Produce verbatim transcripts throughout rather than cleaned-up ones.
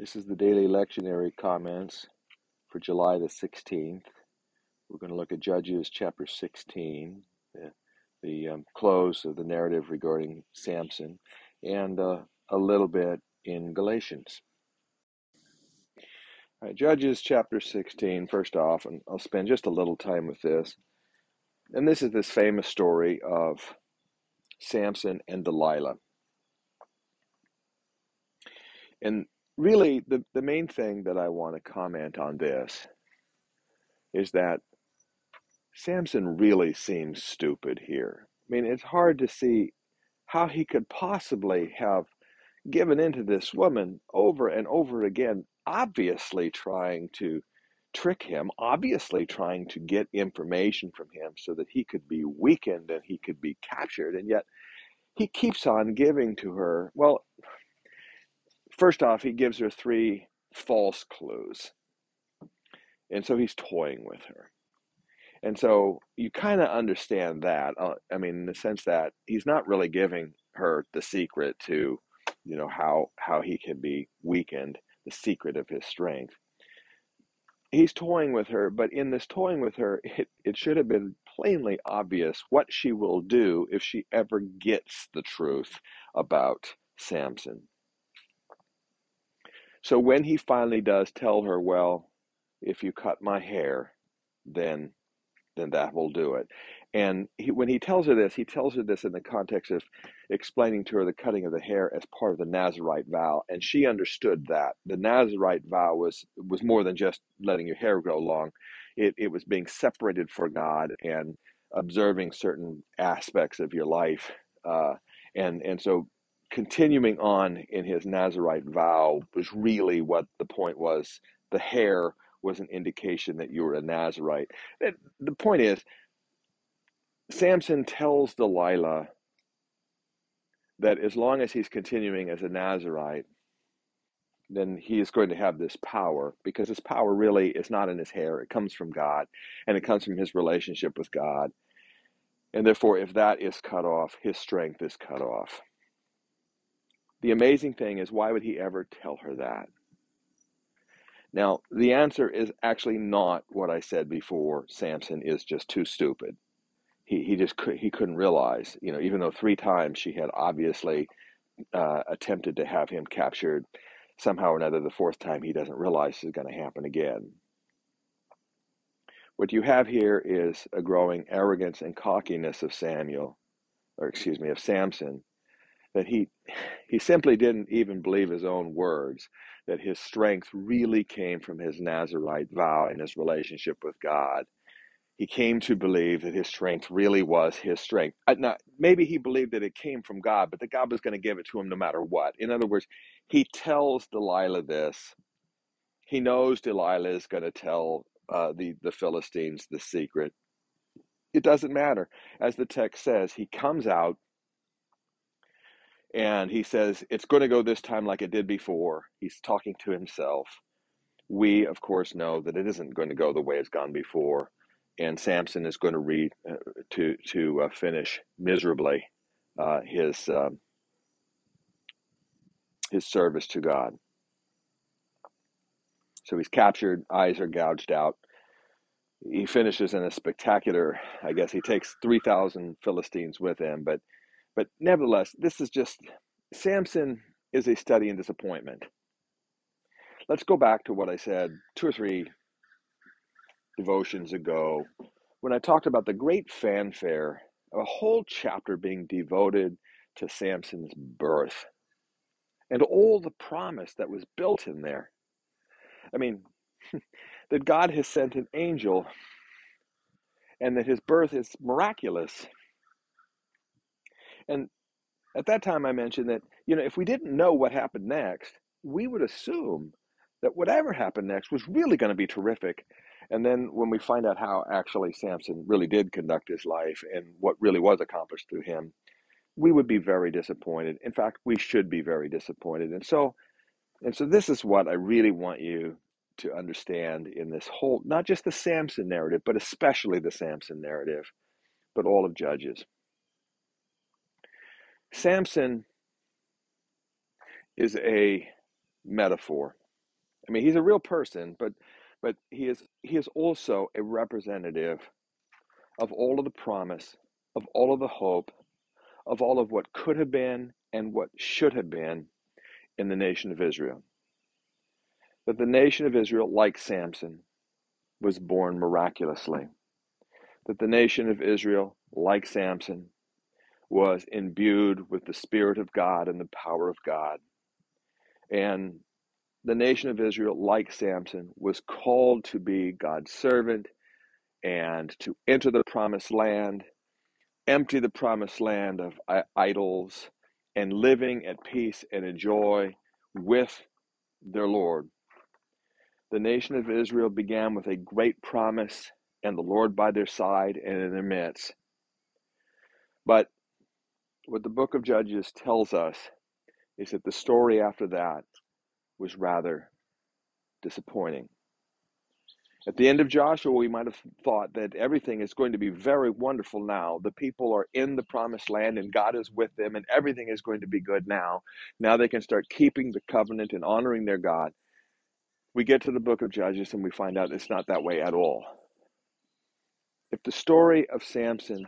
This is the daily lectionary comments for July the sixteenth. We're going to look at Judges chapter sixteen, the, the um, close of the narrative regarding Samson, and uh, a little bit in Galatians. All right, Judges chapter sixteen, first off, and I'll spend just a little time with this. And this is this famous story of Samson and Delilah. And really, the, the main thing that I want to comment on this is that Samson really seems stupid here. I mean, it's hard to see how he could possibly have given in to this woman over and over again, obviously trying to trick him, obviously trying to get information from him so that he could be weakened and he could be captured, and yet he keeps on giving to her. Well, first off, he gives her three false clues. And so he's toying with her. And so you kind of understand that. Uh, I mean, in the sense that he's not really giving her the secret to, you know, how, how he can be weakened, the secret of his strength. He's toying with her, but in this toying with her, it, it should have been plainly obvious what she will do if she ever gets the truth about Samson. So when he finally does tell her, well, if you cut my hair, then then that will do it. And he, when he tells her this, he tells her this in the context of explaining to her the cutting of the hair as part of the Nazarite vow. And she understood that. The Nazarite vow was, was more than just letting your hair grow long. It, it was being separated for God and observing certain aspects of your life. Uh, and, and so continuing on in his Nazarite vow was really what the point was. The hair was an indication that you were a Nazarite. It, the point is, Samson tells Delilah that as long as he's continuing as a Nazarite, then he is going to have this power, because his power really is not in his hair. It comes from God, and it comes from his relationship with God. And therefore, if that is cut off, his strength is cut off. The amazing thing is, why would he ever tell her that? Now, the answer is actually not what I said before. Samson is just too stupid. He he just could, he couldn't realize, you know, even though three times she had obviously uh, attempted to have him captured, somehow or another, the fourth time he doesn't realize this is going to happen again. What you have here is a growing arrogance and cockiness of Samuel, or excuse me, of Samson, that he he simply didn't even believe his own words, that his strength really came from his Nazarite vow and his relationship with God. He came to believe that his strength really was his strength. Now, maybe he believed that it came from God, but that God was going to give it to him no matter what. In other words, he tells Delilah this. He knows Delilah is going to tell uh, the, the Philistines the secret. It doesn't matter. As the text says, he comes out, and he says, it's going to go this time like it did before. He's talking to himself. We, of course, know that it isn't going to go the way it's gone before. And Samson is going to read, uh, to, to uh, finish miserably uh, his, uh, his service to God. So he's captured, eyes are gouged out. He finishes in a spectacular, I guess he takes three thousand Philistines with him, but But nevertheless, this is just, Samson is a study in disappointment. Let's go back to what I said two or three devotions ago when I talked about the great fanfare of a whole chapter being devoted to Samson's birth and all the promise that was built in there. I mean, that God has sent an angel and that his birth is miraculous. And at that time, I mentioned that, you know, if we didn't know what happened next, we would assume that whatever happened next was really going to be terrific. And then when we find out how actually Samson really did conduct his life and what really was accomplished through him, we would be very disappointed. In fact, we should be very disappointed. And so, and so this is what I really want you to understand in this whole, not just the Samson narrative, but especially the Samson narrative, but all of Judges. Samson is a metaphor I mean, he's a real person, but but he is he is also a representative of all of the promise, of all of the hope, of all of what could have been and what should have been in the nation of Israel. That the nation of Israel, like Samson, was born miraculously. That the nation of Israel, like Samson, was imbued with the Spirit of God and the power of God. And the nation of Israel, like Samson, was called to be God's servant and to enter the promised land, empty the promised land of idols, and living at peace and in joy with their Lord. The nation of Israel began with a great promise and the Lord by their side and in their midst. But what the book of Judges tells us is that the story after that was rather disappointing. At the end of Joshua, we might have thought that everything is going to be very wonderful now. The people are in the promised land and God is with them and everything is going to be good now. Now they can start keeping the covenant and honoring their God. We get to the book of Judges and we find out it's not that way at all. If the story of Samson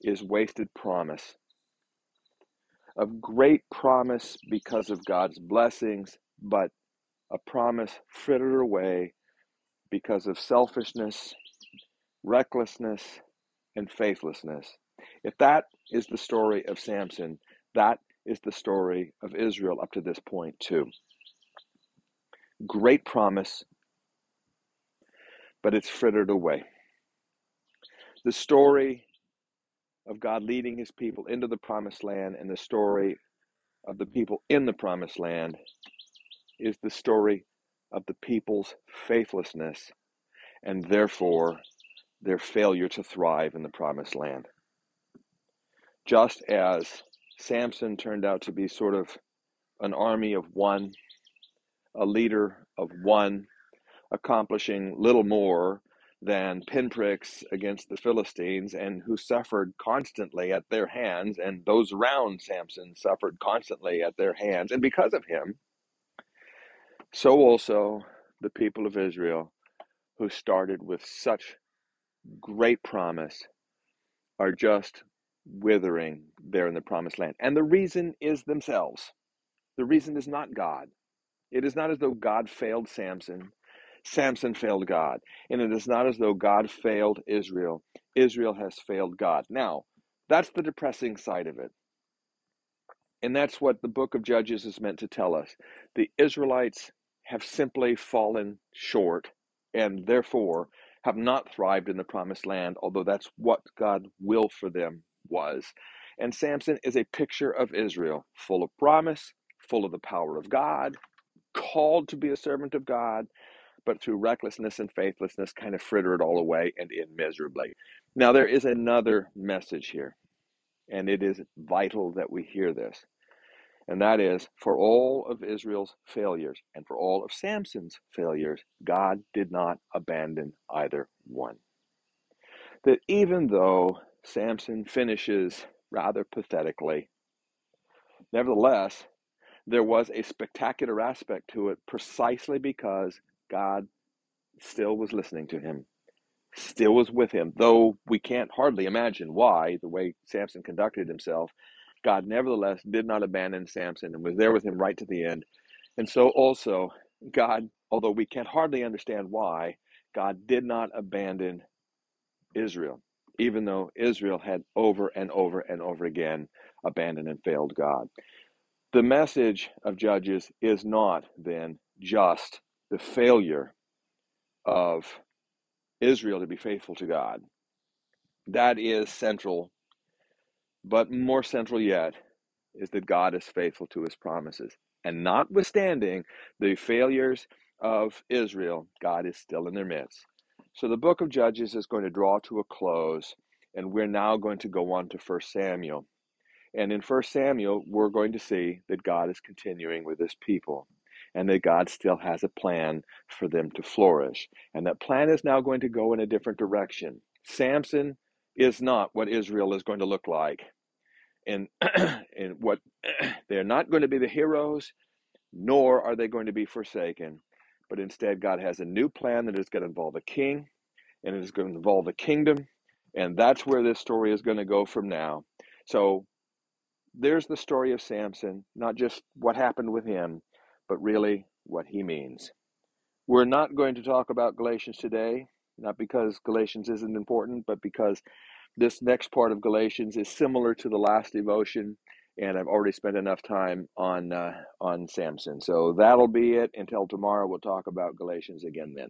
is wasted promise, of great promise because of God's blessings, but a promise frittered away because of selfishness, recklessness, and faithlessness. If that is the story of Samson, that is the story of Israel up to this point too. Great promise, but it's frittered away. The story of God leading his people into the promised land and the story of the people in the promised land is the story of the people's faithlessness and therefore their failure to thrive in the promised land. Just as Samson turned out to be sort of an army of one, a leader of one, accomplishing little more than pinpricks against the Philistines, and who suffered constantly at their hands, and those around Samson suffered constantly at their hands, and because of him, so also the people of Israel, who started with such great promise, are just withering there in the promised land. And the reason is themselves. The reason is not God. It is not as though God failed Samson. Samson failed God. And it is not as though God failed Israel. Israel has failed God. Now, that's the depressing side of it. And that's what the book of Judges is meant to tell us. The Israelites have simply fallen short and therefore have not thrived in the promised land, although that's what God's will for them was. And Samson is a picture of Israel, full of promise, full of the power of God, called to be a servant of God, but through recklessness and faithlessness, kind of fritter it all away and end miserably. Now, there is another message here, and it is vital that we hear this. And that is, for all of Israel's failures and for all of Samson's failures, God did not abandon either one. That even though Samson finishes rather pathetically, nevertheless, there was a spectacular aspect to it precisely because God still was listening to him, still was with him, though we can't hardly imagine why, the way Samson conducted himself. God nevertheless did not abandon Samson and was there with him right to the end. And so also, God, although we can't hardly understand why, God did not abandon Israel, even though Israel had over and over and over again abandoned and failed God. The message of Judges is not then just the failure of Israel to be faithful to God. That is central, but more central yet is that God is faithful to his promises. And notwithstanding the failures of Israel, God is still in their midst. So the book of Judges is going to draw to a close, and we're now going to go on to First Samuel. And in First Samuel, we're going to see that God is continuing with his people and that God still has a plan for them to flourish. And that plan is now going to go in a different direction. Samson is not what Israel is going to look like. And, and what they're not going to be the heroes, nor are they going to be forsaken. But instead, God has a new plan that is going to involve a king, and it is going to involve a kingdom. And that's where this story is going to go from now. So there's the story of Samson, not just what happened with him, but really what he means. We're not going to talk about Galatians today, not because Galatians isn't important, but because this next part of Galatians is similar to the last devotion, and I've already spent enough time on uh, on Samson. So that'll be it. Until tomorrow, we'll talk about Galatians again then.